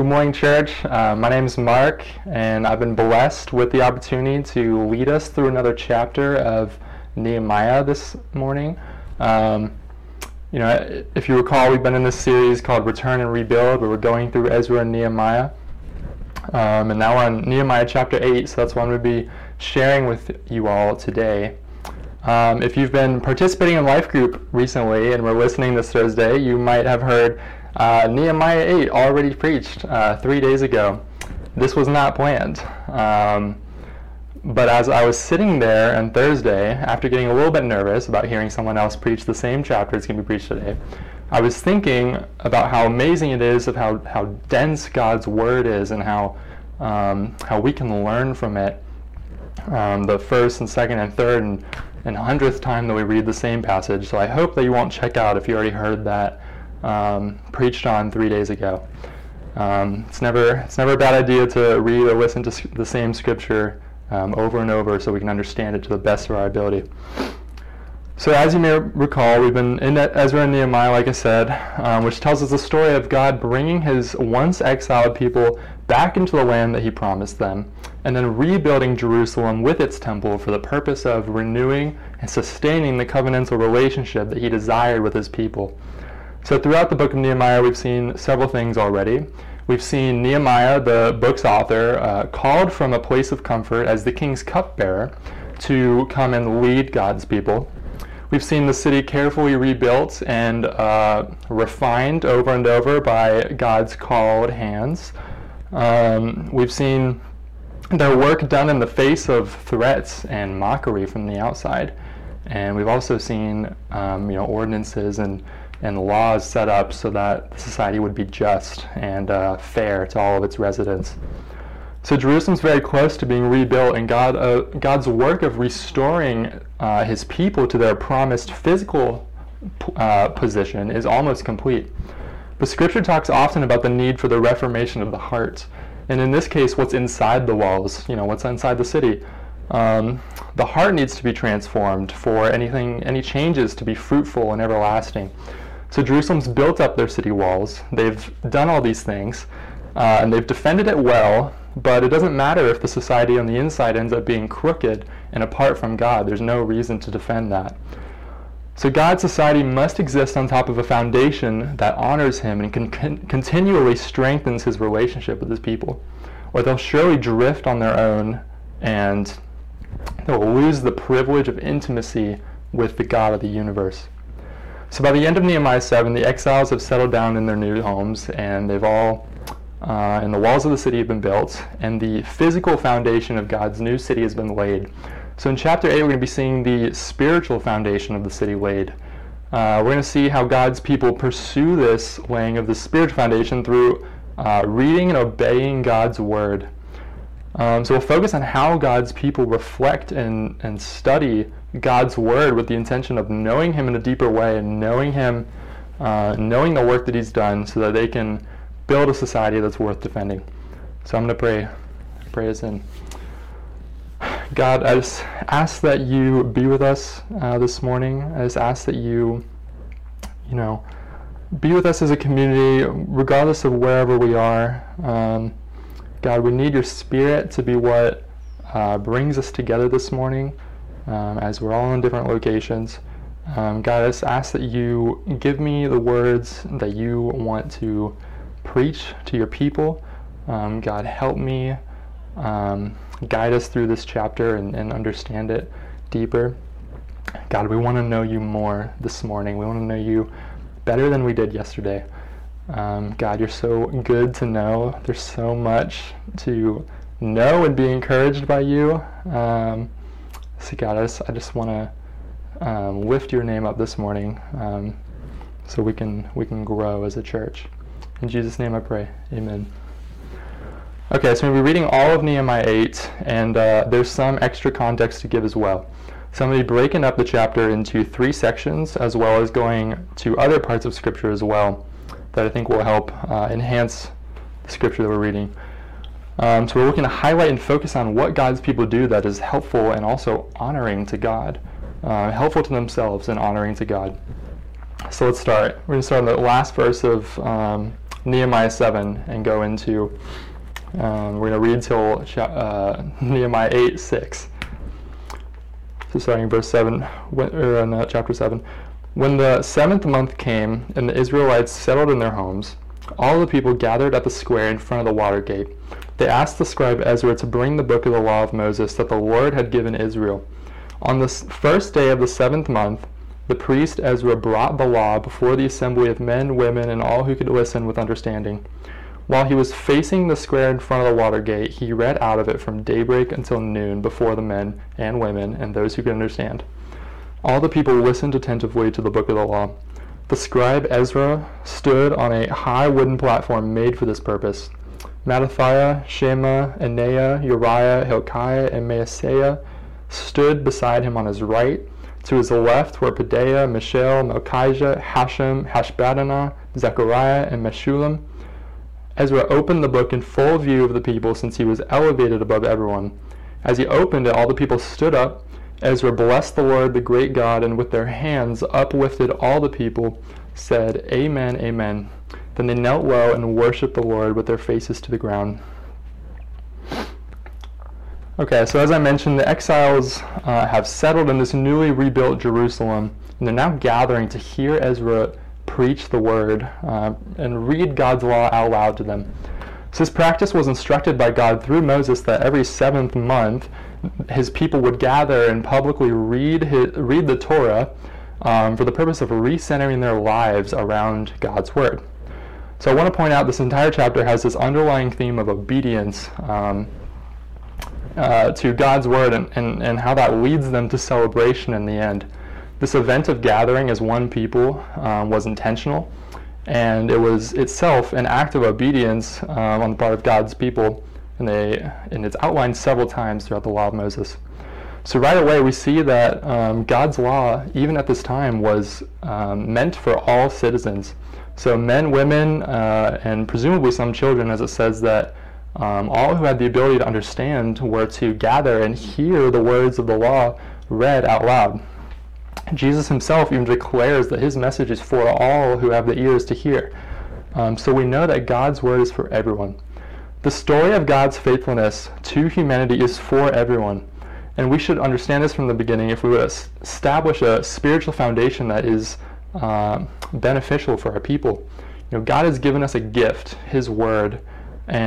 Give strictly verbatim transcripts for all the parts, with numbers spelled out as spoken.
Good morning, church. Uh, my name is Mark, and I've been blessed with the opportunity to lead us through another chapter of Nehemiah this morning. Um, you know, if you recall, we've been in this series called Return and Rebuild, where we're going through Ezra and Nehemiah. Um, and now we're on Nehemiah chapter eight, so that's what I'm going to be sharing with you all today. Um, if you've been participating in Life Group recently and were listening this Thursday, you might have heard uh, Nehemiah eight already preached uh, three days ago. This was not planned. Um, but as I was sitting there on Thursday, after getting a little bit nervous about hearing someone else preach the same chapter that's going to be preached today, I was thinking about how amazing it is of how, how dense God's Word is and how, um, how we can learn from it. Um, the first and second and third and, and hundredth time that we read the same passage. So I hope that you won't check out if you already heard that um, preached on three days ago. Um, it's never it's never a bad idea to read or listen to the same scripture um, over and over so we can understand it to the best of our ability. So as you may recall, we've been in Ezra and Nehemiah, like I said, um, which tells us the story of God bringing his once exiled people back into the land that he promised them, and then rebuilding Jerusalem with its temple for the purpose of renewing and sustaining the covenantal relationship that he desired with his people. So throughout the book of Nehemiah, we've seen several things already. We've seen Nehemiah, the book's author, uh, called from a place of comfort as the king's cupbearer to come and lead God's people. We've seen the city carefully rebuilt and uh, refined over and over by God's called hands. Um, we've seen their work done in the face of threats and mockery from the outside, and we've also seen, um, you know, ordinances and, and laws set up so that society would be just and uh, fair to all of its residents. So Jerusalem's very close to being rebuilt, and God, uh, God's work of restoring uh, His people to their promised physical uh, position is almost complete. But Scripture talks often about the need for the reformation of the heart. And in this case, what's inside the walls, you know, what's inside the city. Um, the heart needs to be transformed for anything, any changes to be fruitful and everlasting. So Jerusalem's built up their city walls. They've done all these things, uh, and they've defended it well, but it doesn't matter if the society on the inside ends up being crooked and apart from God. There's no reason to defend that. So God's society must exist on top of a foundation that honors him and can con- continually strengthens his relationship with his people, or they'll surely drift on their own and they'll lose the privilege of intimacy with the God of the universe. So by the end of Nehemiah seven, the exiles have settled down in their new homes, and they've all, uh, and the walls of the city have been built, and the physical foundation of God's new city has been laid. So in chapter eight, we're going to be seeing the spiritual foundation of the city laid. Uh, we're going to see how God's people pursue this laying of the spiritual foundation through uh, reading and obeying God's word. Um, so we'll focus on how God's people reflect and, and study God's word with the intention of knowing him in a deeper way and knowing him, uh, knowing the work that he's done so that they can build a society that's worth defending. So I'm going to pray, pray us in. God, I just ask that you be with us uh, this morning. I just ask that you, you know, be with us as a community, regardless of wherever we are. Um, God, we need your spirit to be what uh, brings us together this morning, um, as we're all in different locations. Um, God, I just ask that you give me the words that you want to preach to your people. Um, God, help me. Um, guide us through this chapter and, and understand it deeper. God, we want to know you more this morning. We want to know you better than we did yesterday. Um, God, you're so good to know. There's so much to know and be encouraged by you. Um, so God, I just, I just want to um, lift your name up this morning um, so we can we can grow as a church. In Jesus' name I pray. Amen. Okay, so we're going to be reading all of Nehemiah eight, and uh, there's some extra context to give as well. So I'm going to be breaking up the chapter into three sections, as well as going to other parts of Scripture as well, that I think will help uh, enhance the Scripture that we're reading. Um, so we're looking to highlight and focus on what God's people do that is helpful and also honoring to God, uh, helpful to themselves and honoring to God. So let's start. We're going to start on the last verse of um, Nehemiah seven and go into, um, we're going to read till uh, Nehemiah eight, six. So starting in verse seven, when, or in uh, chapter seven. When the seventh month came and the Israelites settled in their homes, all the people gathered at the square in front of the water gate. They asked the scribe Ezra to bring the book of the law of Moses that the Lord had given Israel. On the first day of the seventh month, the priest Ezra brought the law before the assembly of men, women, and all who could listen with understanding. While he was facing the square in front of the water gate, he read out of it from daybreak until noon before the men and women and those who could understand. All the people listened attentively to the book of the law. The scribe Ezra stood on a high wooden platform made for this purpose. Mattithiah, Shema, Anaiah, Uriah, Hilkiah, and Maaseiah stood beside him on his right. To his left were Pedaiah, Mishael, Malchijah, Hashum, Hashbadanah, Zechariah, and Meshullam. Ezra opened the book in full view of the people, since he was elevated above everyone. As he opened it, all the people stood up. Ezra blessed the Lord, the great God, and with their hands uplifted all the people, said, "Amen, amen." Then they knelt low and worshiped the Lord with their faces to the ground. Okay, so as I mentioned, the exiles uh, have settled in this newly rebuilt Jerusalem, and they're now gathering to hear Ezra preach the word uh, and read God's law out loud to them. So this practice was instructed by God through Moses, that every seventh month his people would gather and publicly read his, read the Torah um, for the purpose of recentering their lives around God's word. So I want to point out this entire chapter has this underlying theme of obedience Um, Uh, to God's word, and, and, and how that leads them to celebration in the end. This event of gathering as one people um, was intentional, and it was itself an act of obedience um, on the part of God's people, and they and it's outlined several times throughout the law of Moses. So right away we see that um, God's law, even at this time, was um, meant for all citizens. So men, women, uh, and presumably some children, as it says that Um, all who had the ability to understand were to gather and hear the words of the law read out loud. Jesus himself even declares that his message is for all who have the ears to hear. Um, so we know that God's word is for everyone. The story of God's faithfulness to humanity is for everyone. And we should understand this from the beginning if we would establish a spiritual foundation that is uh, beneficial for our people. You know, God has given us a gift, his word,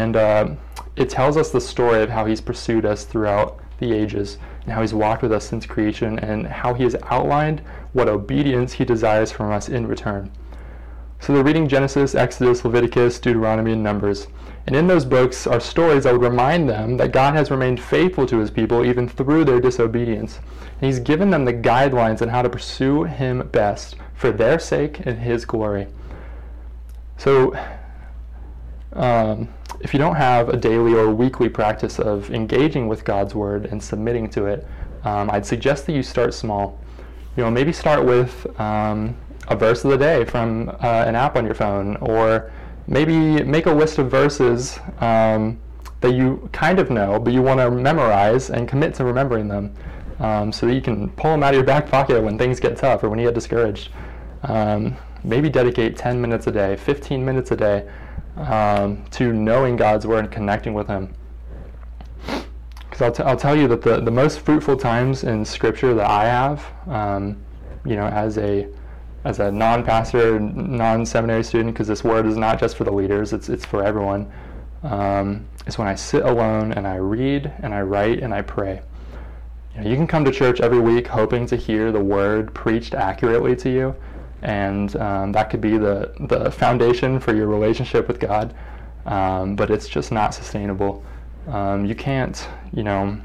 and uh, it tells us the story of how he's pursued us throughout the ages, and how he's walked with us since creation, and how he has outlined what obedience he desires from us in return. So they're reading Genesis, Exodus, Leviticus, Deuteronomy, and Numbers. And in those books are stories that would remind them that God has remained faithful to his people even through their disobedience. And he's given them the guidelines on how to pursue him best for their sake and his glory. So Um, if you don't have a daily or weekly practice of engaging with God's word and submitting to it, um, I'd suggest that you start small. You know, maybe start with um, a verse of the day from uh, an app on your phone, or maybe make a list of verses um, that you kind of know, but you want to memorize and commit to remembering them, um, so that you can pull them out of your back pocket when things get tough or when you get discouraged. Um, maybe dedicate ten minutes a day, fifteen minutes a day, Um, to knowing God's word and connecting with him. Because I'll, t- I'll tell you that the, the most fruitful times in scripture that I have, um, you know, as a as a non-pastor, non-seminary student, because this word is not just for the leaders, it's it's for everyone, um, is when I sit alone and I read and I write and I pray. You know, you can come to church every week hoping to hear the word preached accurately to you, and um, that could be the, the foundation for your relationship with God, um, but it's just not sustainable. Um, you can't, you know,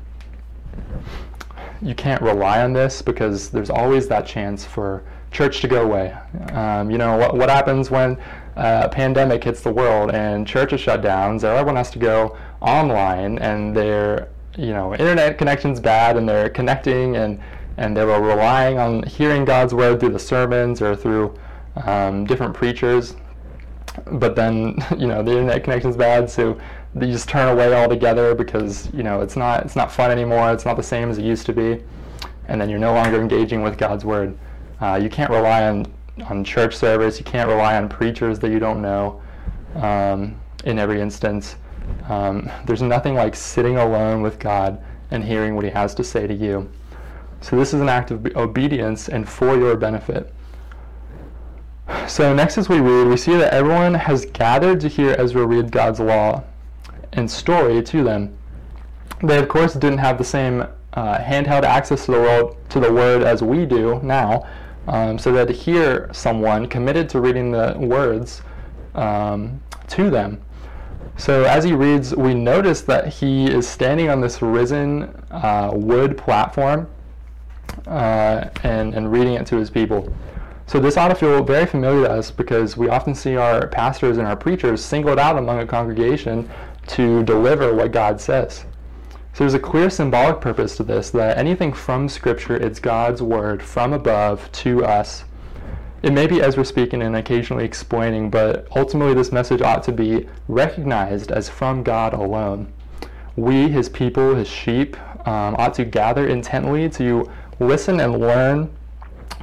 you can't rely on this, because there's always that chance for church to go away. Um, you know, what, what happens when uh, a pandemic hits the world and church is shut down? So everyone has to go online, and their, you know, internet connection's bad, and they're connecting and and they were relying on hearing God's word through the sermons or through um, different preachers. But then, you know, the internet connection's bad, so they just turn away altogether, because, you know, it's not it's not fun anymore, it's not the same as it used to be, and then you're no longer engaging with God's word. Uh, you can't rely on, on church service, you can't rely on preachers that you don't know. um, in every instance. Um, there's nothing like sitting alone with God and hearing what he has to say to you. So this is an act of obedience and for your benefit. So next as we read, we see that everyone has gathered to hear Ezra read God's law and story to them. They, of course, didn't have the same uh, handheld access to the world, to the word as we do now, um, so that to hear someone committed to reading the words um, to them. So as he reads, we notice that he is standing on this risen uh, wood platform uh, and, and reading it to his people. So this ought to feel very familiar to us because we often see our pastors and our preachers singled out among a congregation to deliver what God says. So there's a clear symbolic purpose to this, that anything from Scripture, it's God's word from above to us. It may be Ezra speaking and occasionally explaining, but ultimately this message ought to be recognized as from God alone. We, his people, his sheep, um, ought to gather intently to listen and learn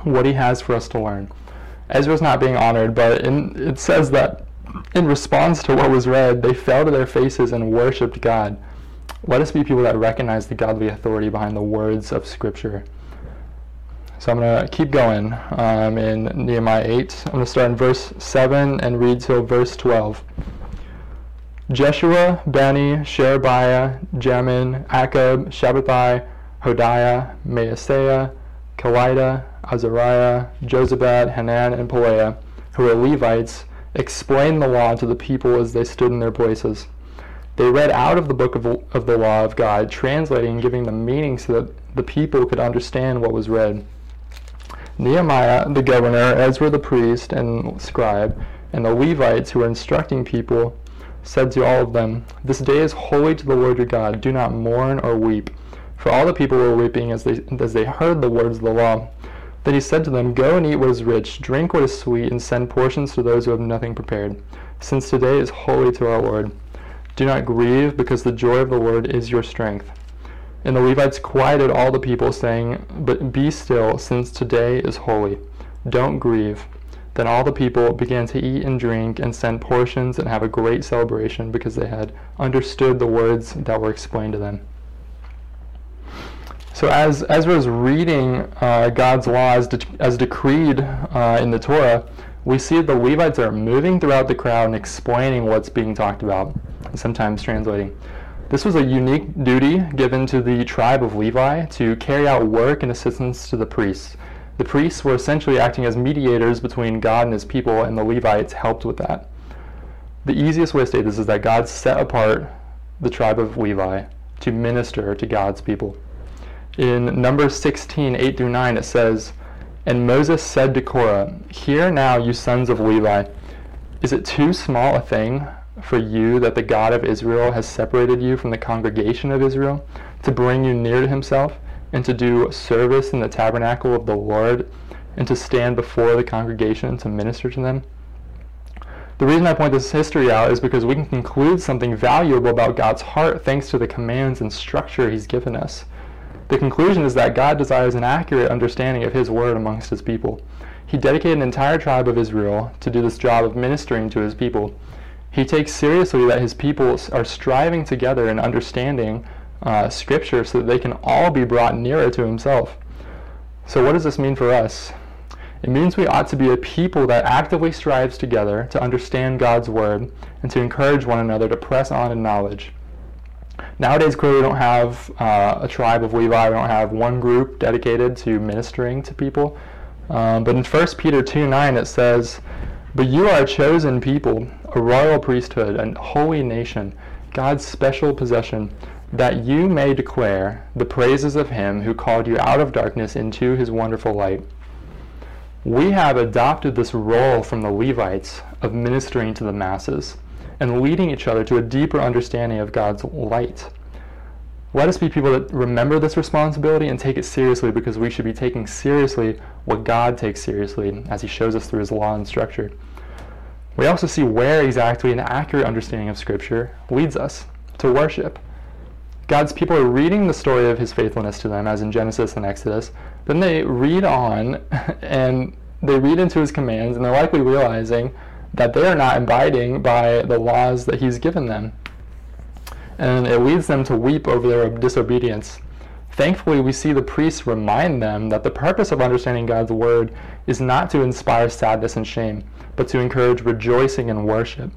what he has for us to learn. Ezra's not being honored, but in, it says that in response to what was read, they fell to their faces and worshipped God. Let us be people that recognize the godly authority behind the words of Scripture. So I'm going to keep going um, in Nehemiah eight. I'm going to start in verse seven and read till verse twelve. Jeshua, Bani, Sherebiah, Jamin, Akab, Shabbatai, Hodiah, Maaseiah, Kaleida, Azariah, Josabeth, Hanan, and Peleah, who were Levites, explained the law to the people as they stood in their places. They read out of the book of, of the law of God, translating and giving the meaning so that the people could understand what was read. Nehemiah, the governor, Ezra, the priest and scribe, and the Levites who were instructing people, said to all of them, "This day is holy to the Lord your God. Do not mourn or weep." For all the people were weeping as they, as they heard the words of the law. Then he said to them, "Go and eat what is rich, drink what is sweet, and send portions to those who have nothing prepared, since today is holy to our Lord. Do not grieve, because the joy of the Lord is your strength." And the Levites quieted all the people, saying, "But be still, since today is holy. Don't grieve." Then all the people began to eat and drink and send portions and have a great celebration, because they had understood the words that were explained to them. So as Ezra's reading uh, God's law as, de- as decreed uh, in the Torah, we see the Levites are moving throughout the crowd and explaining what's being talked about, and sometimes translating. This was a unique duty given to the tribe of Levi to carry out work and assistance to the priests. The priests were essentially acting as mediators between God and his people, and the Levites helped with that. The easiest way to state this is that God set apart the tribe of Levi to minister to God's people. In Numbers sixteen, eight through nine, it says, "And Moses said to Korah, 'Hear now, you sons of Levi, is it too small a thing for you that the God of Israel has separated you from the congregation of Israel to bring you near to himself and to do service in the tabernacle of the Lord and to stand before the congregation to minister to them?'" The reason I point this history out is because we can conclude something valuable about God's heart thanks to the commands and structure he's given us. The conclusion is that God desires an accurate understanding of his word amongst his people. He dedicated an entire tribe of Israel to do this job of ministering to his people. He takes seriously that his people are striving together in understanding uh, Scripture so that they can all be brought nearer to himself. So what does this mean for us? It means we ought to be a people that actively strives together to understand God's word and to encourage one another to press on in knowledge. Nowadays, clearly, we don't have uh, a tribe of Levi. We don't have one group dedicated to ministering to people. Um, but in First Peter two nine, it says, "But you are a chosen people, a royal priesthood, a holy nation, God's special possession, that you may declare the praises of him who called you out of darkness into his wonderful light." We have adopted this role from the Levites of ministering to the masses and leading each other to a deeper understanding of God's light. Let us be people that remember this responsibility and take it seriously, because we should be taking seriously what God takes seriously as he shows us through his law and structure. We also see where exactly an accurate understanding of Scripture leads us to worship. God's people are reading the story of his faithfulness to them, as in Genesis and Exodus. Then they read on, and they read into his commands, and they're likely realizing that they are not abiding by the laws that he's given them. And it leads them to weep over their disobedience. Thankfully, we see the priests remind them that the purpose of understanding God's word is not to inspire sadness and shame, but to encourage rejoicing and worship.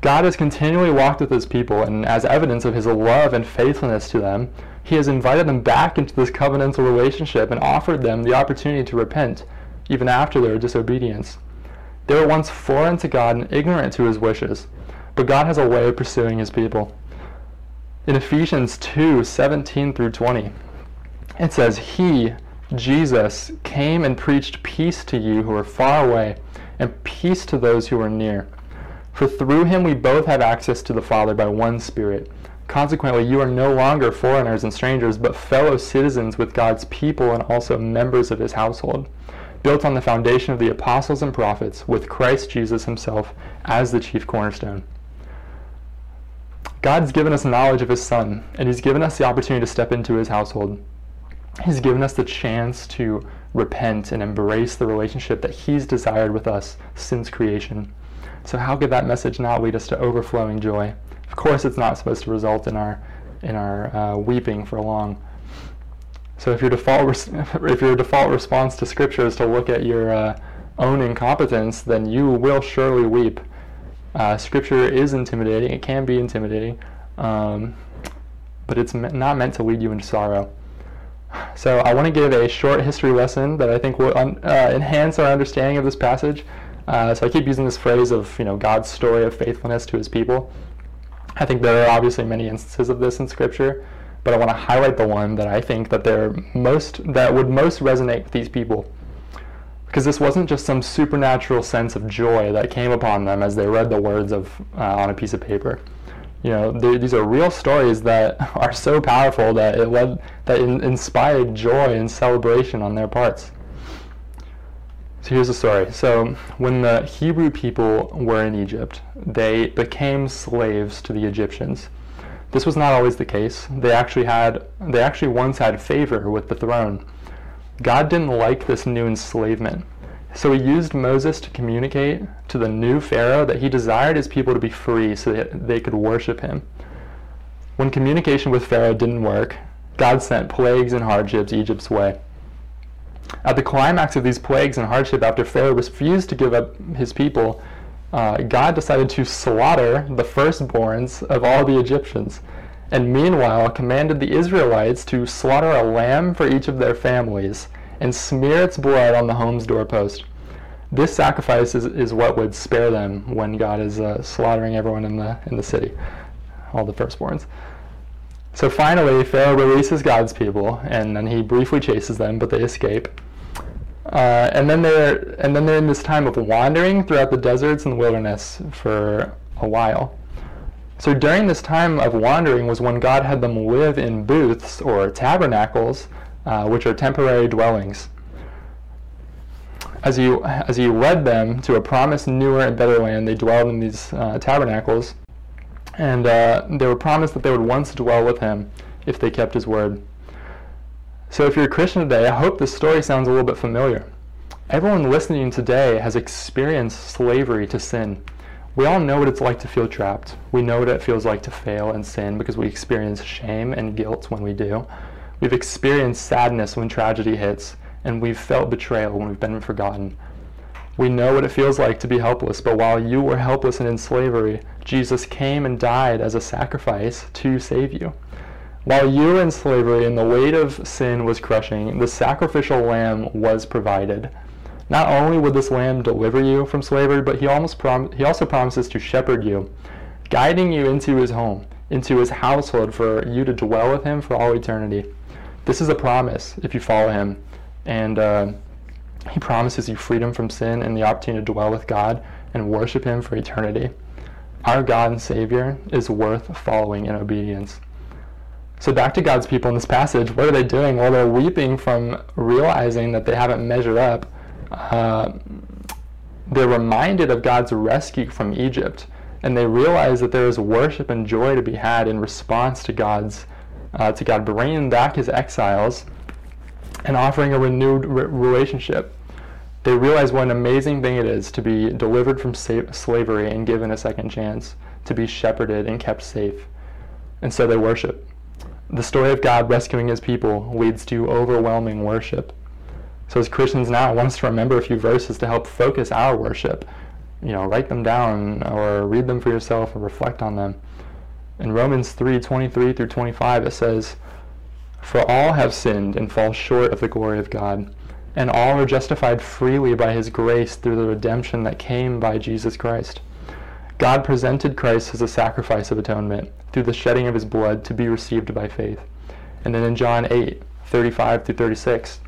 God has continually walked with his people, and as evidence of his love and faithfulness to them, he has invited them back into this covenantal relationship and offered them the opportunity to repent, even after their disobedience. They were once foreign to God and ignorant to his wishes, but God has a way of pursuing his people. In Ephesians two seventeen through twenty, it says, "He, Jesus, came and preached peace to you who are far away, and peace to those who are near. For through him we both have access to the Father by one Spirit. Consequently, you are no longer foreigners and strangers, but fellow citizens with God's people and also members of his household, built on the foundation of the apostles and prophets, with Christ Jesus himself as the chief cornerstone." God's given us knowledge of his Son, and he's given us the opportunity to step into his household. He's given us the chance to repent and embrace the relationship that he's desired with us since creation. So how could that message not lead us to overflowing joy? Of course, it's not supposed to result in our in our uh, weeping for long. So if your default res- if your default response to Scripture is to look at your uh, own incompetence, then you will surely weep. Uh, scripture is intimidating. It can be intimidating, um, but it's me- not meant to lead you into sorrow. So I want to give a short history lesson that I think will un- uh, enhance our understanding of this passage. Uh, so I keep using this phrase of, you know, God's story of faithfulness to his people. I think there are obviously many instances of this in Scripture, but I want to highlight the one that I think that they're most that would most resonate with these people. Because this wasn't just some supernatural sense of joy that came upon them as they read the words of uh, on a piece of paper. You know, they, these are real stories that are so powerful that it led that in, inspired joy and celebration on their parts. So here's the story. So when the Hebrew people were in Egypt, they became slaves to the Egyptians. This was not always the case. They actually had they actually once had favor with the throne. God didn't like this new enslavement, so he used Moses to communicate to the new Pharaoh that he desired his people to be free so that they could worship him. When communication with Pharaoh didn't work, God sent plagues and hardships Egypt's way. At the climax of these plagues and hardship, after Pharaoh refused to give up his people, uh, God decided to slaughter the firstborns of all the Egyptians, and meanwhile commanded the Israelites to slaughter a lamb for each of their families and smear its blood on the home's doorpost. This sacrifice is, is what would spare them when God is uh, slaughtering everyone in the in the city, all the firstborns. So finally, Pharaoh releases God's people, and then he briefly chases them, but they escape. Uh, and then they're and then they're in this time of wandering throughout the deserts and the wilderness for a while. So during this time of wandering was when God had them live in booths or tabernacles, uh, which are temporary dwellings. As he, as he led them to a promised newer and better land, they dwelled in these uh, tabernacles, and uh, they were promised that they would once dwell with him if they kept his word. So if you're a Christian today, I hope this story sounds a little bit familiar. Everyone listening today has experienced slavery to sin. We all know what it's like to feel trapped. We know what it feels like to fail and sin because we experience shame and guilt when we do. We've experienced sadness when tragedy hits, and we've felt betrayal when we've been forgotten. We know what it feels like to be helpless, but while you were helpless and in slavery, Jesus came and died as a sacrifice to save you. While you were in slavery and the weight of sin was crushing, the sacrificial lamb was provided. Not only would this lamb deliver you from slavery, but he, almost prom- he also promises to shepherd you, guiding you into his home, into his household, for you to dwell with him for all eternity. This is a promise if you follow him, and uh, he promises you freedom from sin and the opportunity to dwell with God and worship him for eternity. Our God and Savior is worth following in obedience. So back to God's people in this passage, what are they doing? Well, they're weeping from realizing that they haven't measured up. Uh, they're reminded of God's rescue from Egypt, and they realize that there is worship and joy to be had in response to God's uh, to God bringing back his exiles and offering a renewed re- relationship. They realize what an amazing thing it is to be delivered from slavery and given a second chance, to be shepherded and kept safe. And so they worship. The story of God rescuing his people leads to overwhelming worship. So as Christians now, I want us to remember a few verses to help focus our worship. You know, write them down or read them for yourself and reflect on them. In Romans three twenty-three through twenty-five, it says, "For all have sinned and fall short of the glory of God, and all are justified freely by his grace through the redemption that came by Jesus Christ. God presented Christ as a sacrifice of atonement through the shedding of his blood to be received by faith." And then in John eight thirty-five through thirty-six,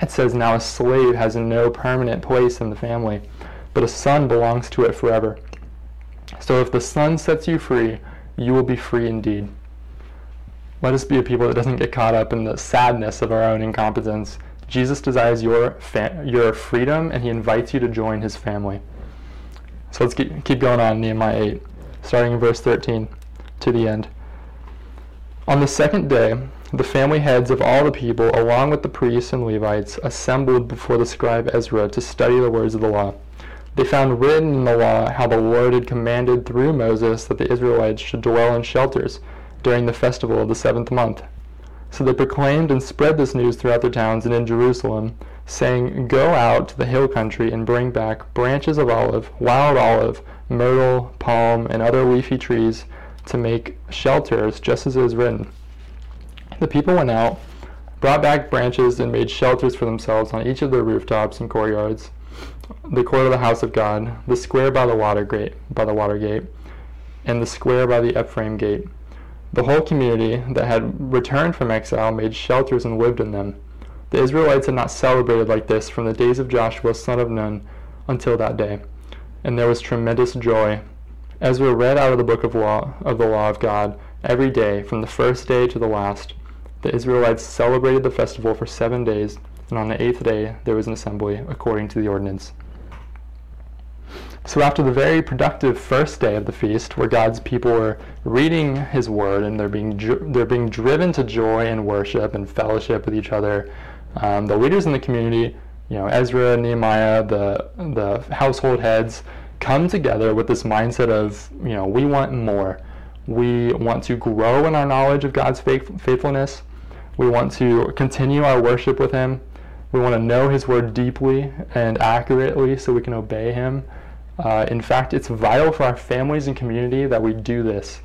it says, "Now a slave has no permanent place in the family, but a son belongs to it forever. So if the son sets you free, you will be free indeed." Let us be a people that doesn't get caught up in the sadness of our own incompetence. Jesus desires your fa- your freedom, and he invites you to join his family. So let's keep, keep going on, Nehemiah eight, starting in verse thirteen to the end. "On the second day, the family heads of all the people, along with the priests and Levites, assembled before the scribe Ezra to study the words of the law. They found written in the law how the Lord had commanded through Moses that the Israelites should dwell in shelters during the festival of the seventh month. So they proclaimed and spread this news throughout their towns and in Jerusalem, saying, 'Go out to the hill country and bring back branches of olive, wild olive, myrtle, palm, and other leafy trees to make shelters, just as it is written.' The people went out, brought back branches, and made shelters for themselves on each of their rooftops and courtyards, the court of the house of God, the square by the water gate, by the water gate, and the square by the Ephraim gate. The whole community that had returned from exile made shelters and lived in them. The Israelites had not celebrated like this from the days of Joshua son of Nun until that day, and there was tremendous joy. Ezra read out of the book of law of the law of God every day from the first day to the last. The Israelites celebrated the festival for seven days. And on the eighth day, there was an assembly according to the ordinance." So after the very productive first day of the feast, where God's people were reading his word and they're being dr- they're being driven to joy and worship and fellowship with each other, um, the leaders in the community, you know, Ezra, Nehemiah, the the household heads, come together with this mindset of, you know, we want more. We want to grow in our knowledge of God's faith- faithfulness. We want to continue our worship with him. We want to know his word deeply and accurately so we can obey him. Uh, in fact, it's vital for our families and community that we do this.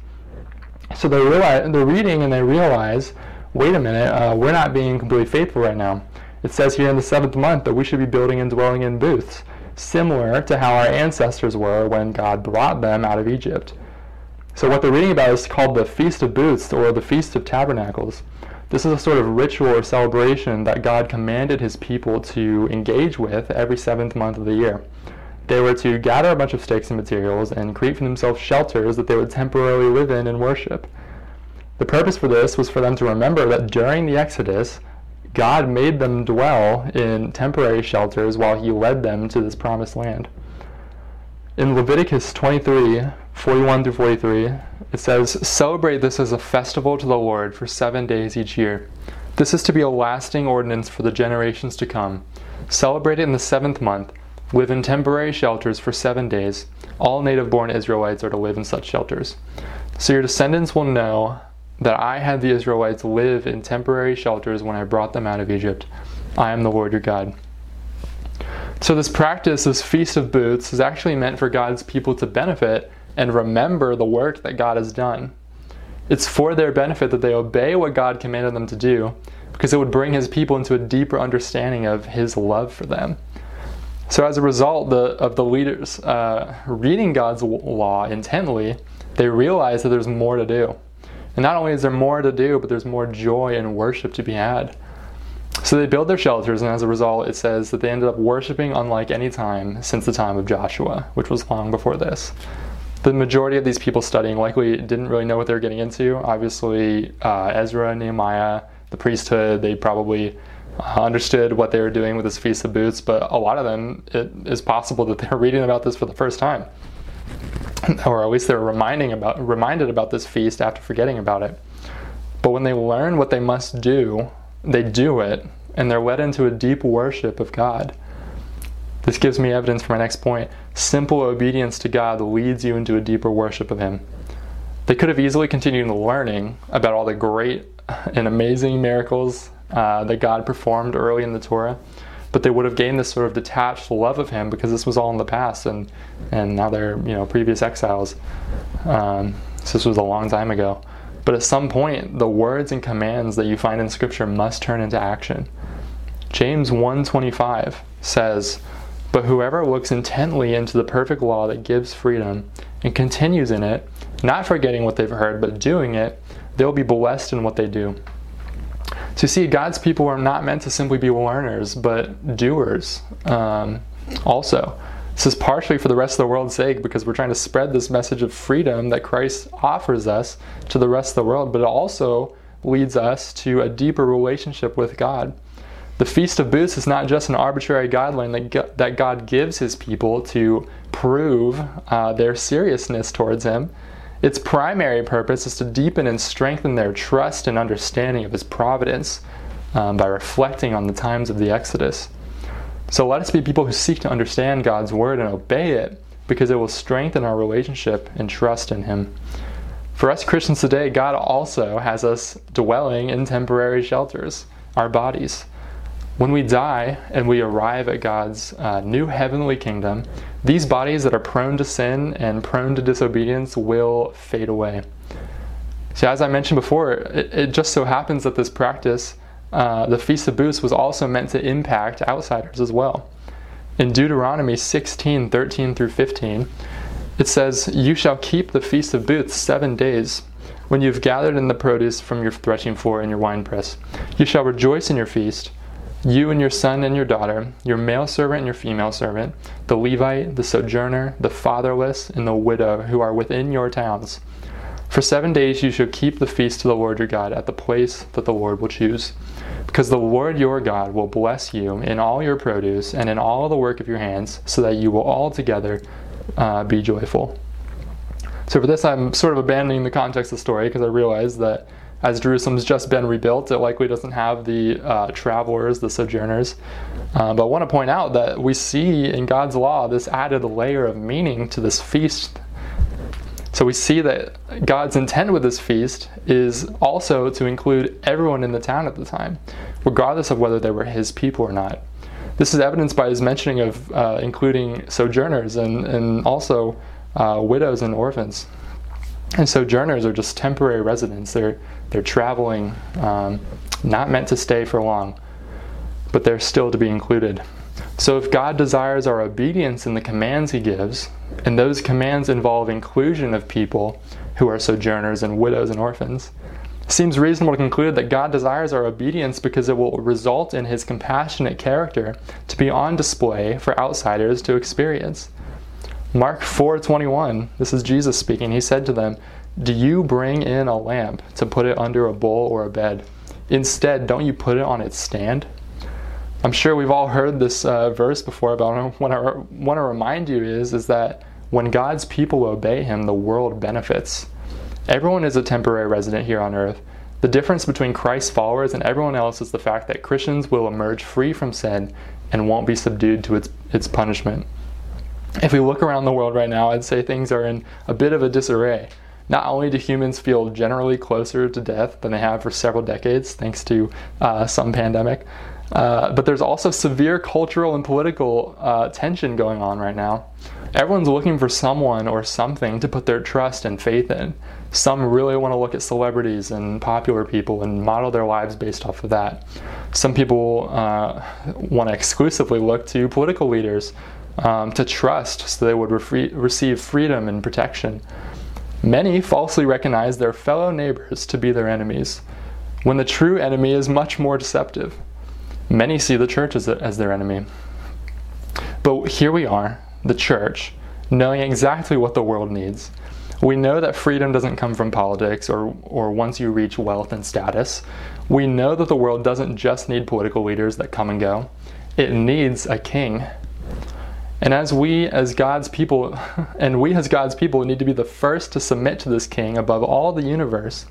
So they realize, they're reading and they realize, wait a minute, uh, we're not being completely faithful right now. It says here in the seventh month that we should be building and dwelling in booths, similar to how our ancestors were when God brought them out of Egypt. So what they're reading about is called the Feast of Booths or the Feast of Tabernacles. This is a sort of ritual or celebration that God commanded his people to engage with every seventh month of the year. They were to gather a bunch of sticks and materials and create for themselves shelters that they would temporarily live in and worship. The purpose for this was for them to remember that during the Exodus, God made them dwell in temporary shelters while he led them to this promised land. In Leviticus twenty-three forty-one through forty-three, it says, "Celebrate this as a festival to the Lord for seven days each year. This is to be a lasting ordinance for the generations to come. Celebrate it in the seventh month. Live in temporary shelters for seven days. All native-born Israelites are to live in such shelters. So your descendants will know that I had the Israelites live in temporary shelters when I brought them out of Egypt. I am the Lord your God." So this practice, this Feast of Booths, is actually meant for God's people to benefit and remember the work that God has done. It's for their benefit that they obey what God commanded them to do, because it would bring his people into a deeper understanding of his love for them. So as a result the, of the leaders uh, reading God's law intently, they realize that there's more to do. And not only is there more to do, but there's more joy and worship to be had. So they build their shelters, and as a result, it says that they ended up worshiping unlike any time since the time of Joshua, which was long before this. The majority of these people studying likely didn't really know what they were getting into. Obviously, uh, Ezra, Nehemiah, the priesthood, they probably understood what they were doing with this Feast of Booths, but a lot of them, it is possible that they were reading about this for the first time. Or at least they were reminding about, reminded about this feast after forgetting about it. But when they learn what they must do, they do it, and they're led into a deep worship of God. This gives me evidence for my next point. Simple obedience to God leads you into a deeper worship of Him. They could have easily continued learning about all the great and amazing miracles uh, that God performed early in the Torah, but they would have gained this sort of detached love of Him because this was all in the past, and and now they're, you know, previous exiles. Um, so this was a long time ago. But at some point, the words and commands that you find in Scripture must turn into action. James one twenty-five says, "But whoever looks intently into the perfect law that gives freedom and continues in it, not forgetting what they've heard, but doing it, they'll be blessed in what they do." So you see, God's people are not meant to simply be learners, but doers um, also. This is partially for the rest of the world's sake, because we're trying to spread this message of freedom that Christ offers us to the rest of the world, but it also leads us to a deeper relationship with God. The Feast of Booths is not just an arbitrary guideline that that God gives His people to prove uh, their seriousness towards Him. Its primary purpose is to deepen and strengthen their trust and understanding of His providence um, by reflecting on the times of the Exodus. So let us be people who seek to understand God's Word and obey it, because it will strengthen our relationship and trust in Him. For us Christians today, God also has us dwelling in temporary shelters, our bodies. When we die and we arrive at God's uh, new heavenly kingdom, these bodies that are prone to sin and prone to disobedience will fade away. So as I mentioned before, it, it just so happens that this practice, uh, the Feast of Booths, was also meant to impact outsiders as well. In Deuteronomy sixteen thirteen through fifteen, it says, "You shall keep the Feast of Booths seven days. When you have gathered in the produce from your threshing floor and your winepress, you shall rejoice in your feast, you and your son and your daughter, your male servant and your female servant, the Levite, the sojourner, the fatherless, and the widow who are within your towns. For seven days you shall keep the feast to the Lord your God at the place that the Lord will choose. Because the Lord your God will bless you in all your produce and in all the work of your hands, so that you will altogether uh, be joyful." So for this, I'm sort of abandoning the context of the story, because I realize that as Jerusalem's just been rebuilt, it likely doesn't have the uh, travelers, the sojourners. Uh, but I want to point out that we see in God's law this added layer of meaning to this feast. So we see that God's intent with this feast is also to include everyone in the town at the time, regardless of whether they were His people or not. This is evidenced by His mentioning of uh, including sojourners and, and also uh, widows and orphans. And sojourners are just temporary residents. They're they're traveling, um, not meant to stay for long, but they're still to be included. So if God desires our obedience in the commands He gives, and those commands involve inclusion of people who are sojourners and widows and orphans, it seems reasonable to conclude that God desires our obedience because it will result in His compassionate character to be on display for outsiders to experience. Mark four twenty-one, this is Jesus speaking. He said to them, "Do you bring in a lamp to put it under a bowl or a bed? Instead, don't you put it on its stand?" I'm sure we've all heard this uh, verse before, but what I want to remind you is, is that when God's people obey Him, the world benefits. Everyone is a temporary resident here on earth. The difference between Christ's followers and everyone else is the fact that Christians will emerge free from sin and won't be subdued to its, its punishment. If we look around the world right now, I'd say things are in a bit of a disarray. Not only do humans feel generally closer to death than they have for several decades, thanks to uh, some pandemic, uh, but there's also severe cultural and political uh, tension going on right now. Everyone's looking for someone or something to put their trust and faith in. Some really want to look at celebrities and popular people and model their lives based off of that. Some people uh, want to exclusively look to political leaders Um, to trust so they would re- receive freedom and protection. Many falsely recognize their fellow neighbors to be their enemies, when the true enemy is much more deceptive. Many see the church as, as their enemy. But here we are, the church, knowing exactly what the world needs. We know that freedom doesn't come from politics or, or once you reach wealth and status. We know that the world doesn't just need political leaders that come and go. It needs a king. And as we as God's people, and we as God's people need to be the first to submit to this king above all the universe,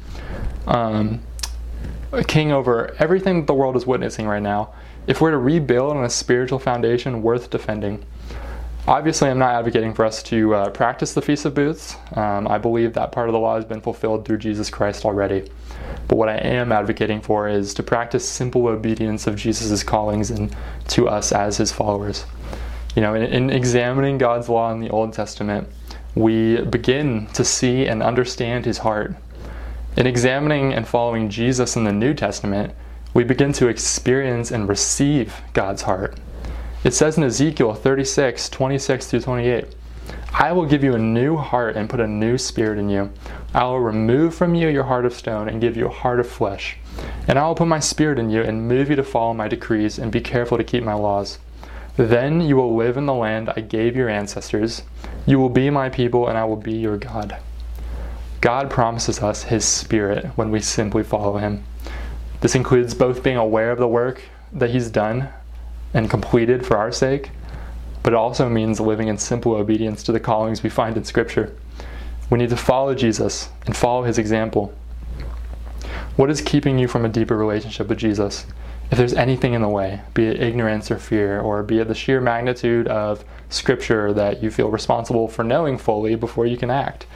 um, a king over everything that the world is witnessing right now, if we're to rebuild on a spiritual foundation worth defending. Obviously, I'm not advocating for us to uh, practice the Feast of Booths. Um, I believe that part of the law has been fulfilled through Jesus Christ already. But what I am advocating for is to practice simple obedience of Jesus' callings and to us as his followers. You know, in, in examining God's law in the Old Testament, we begin to see and understand his heart. In examining and following Jesus in the New Testament, we begin to experience and receive God's heart. It says in Ezekiel thirty-six, twenty-six through twenty-eight, "I will give you a new heart and put a new spirit in you. I will remove from you your heart of stone and give you a heart of flesh. And I will put my spirit in you and move you to follow my decrees and be careful to keep my laws. Then you will live in the land I gave your ancestors. You will be my people and I will be your God." God promises us his spirit when we simply follow him. This includes both being aware of the work that he's done and completed for our sake, but it also means living in simple obedience to the callings we find in Scripture. We need to follow Jesus and follow his example. What is keeping you from a deeper relationship with Jesus? If there's anything in the way, be it ignorance or fear, or be it the sheer magnitude of Scripture that you feel responsible for knowing fully before you can act,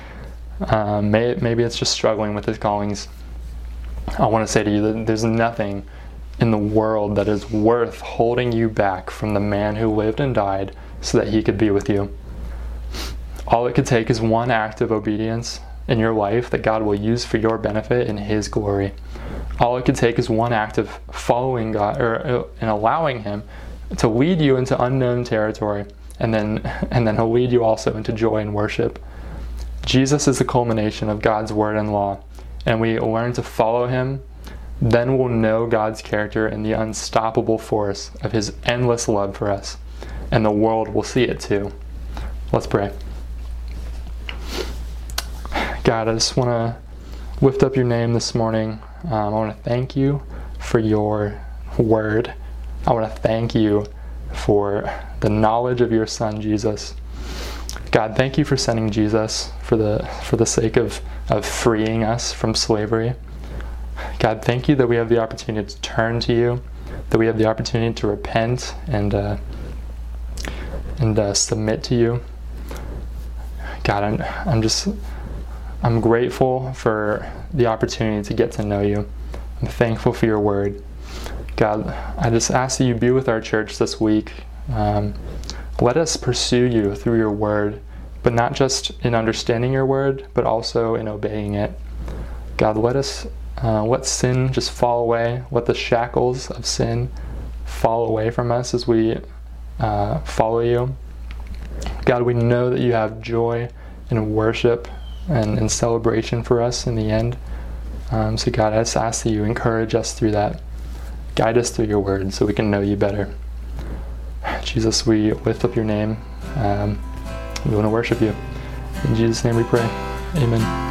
uh, may, maybe it's just struggling with his callings. I want to say to you that there's nothing in the world that is worth holding you back from the man who lived and died so that he could be with you. All it could take is one act of obedience in your life that God will use for your benefit and his glory. All it could take is one act of following God or uh, and allowing him to lead you into unknown territory, and then and then he'll lead you also into joy and worship. Jesus is the culmination of God's word and law, and we learn to follow him. Then we'll know God's character and the unstoppable force of his endless love for us. And the world will see it too. Let's pray. God, I just want to lift up your name this morning. Um, I want to thank you for your word. I want to thank you for the knowledge of your son, Jesus. God, thank you for sending Jesus for the for the sake of, of freeing us from slavery. God, thank you that we have the opportunity to turn to you, that we have the opportunity to repent and uh, and uh, submit to you. God, I'm, I'm just, I'm grateful for the opportunity to get to know you. I'm thankful for your word. God, I just ask that you be with our church this week. Um, let us pursue you through your word, but not just in understanding your word, but also in obeying it. God, let us... Uh, let sin just fall away. Let the shackles of sin fall away from us as we uh, follow you. God, we know that you have joy and worship and, and celebration for us in the end. Um, so God, I just ask that you encourage us through that. Guide us through your word so we can know you better. Jesus, we lift up your name. Um, we want to worship you. In Jesus' name we pray. Amen.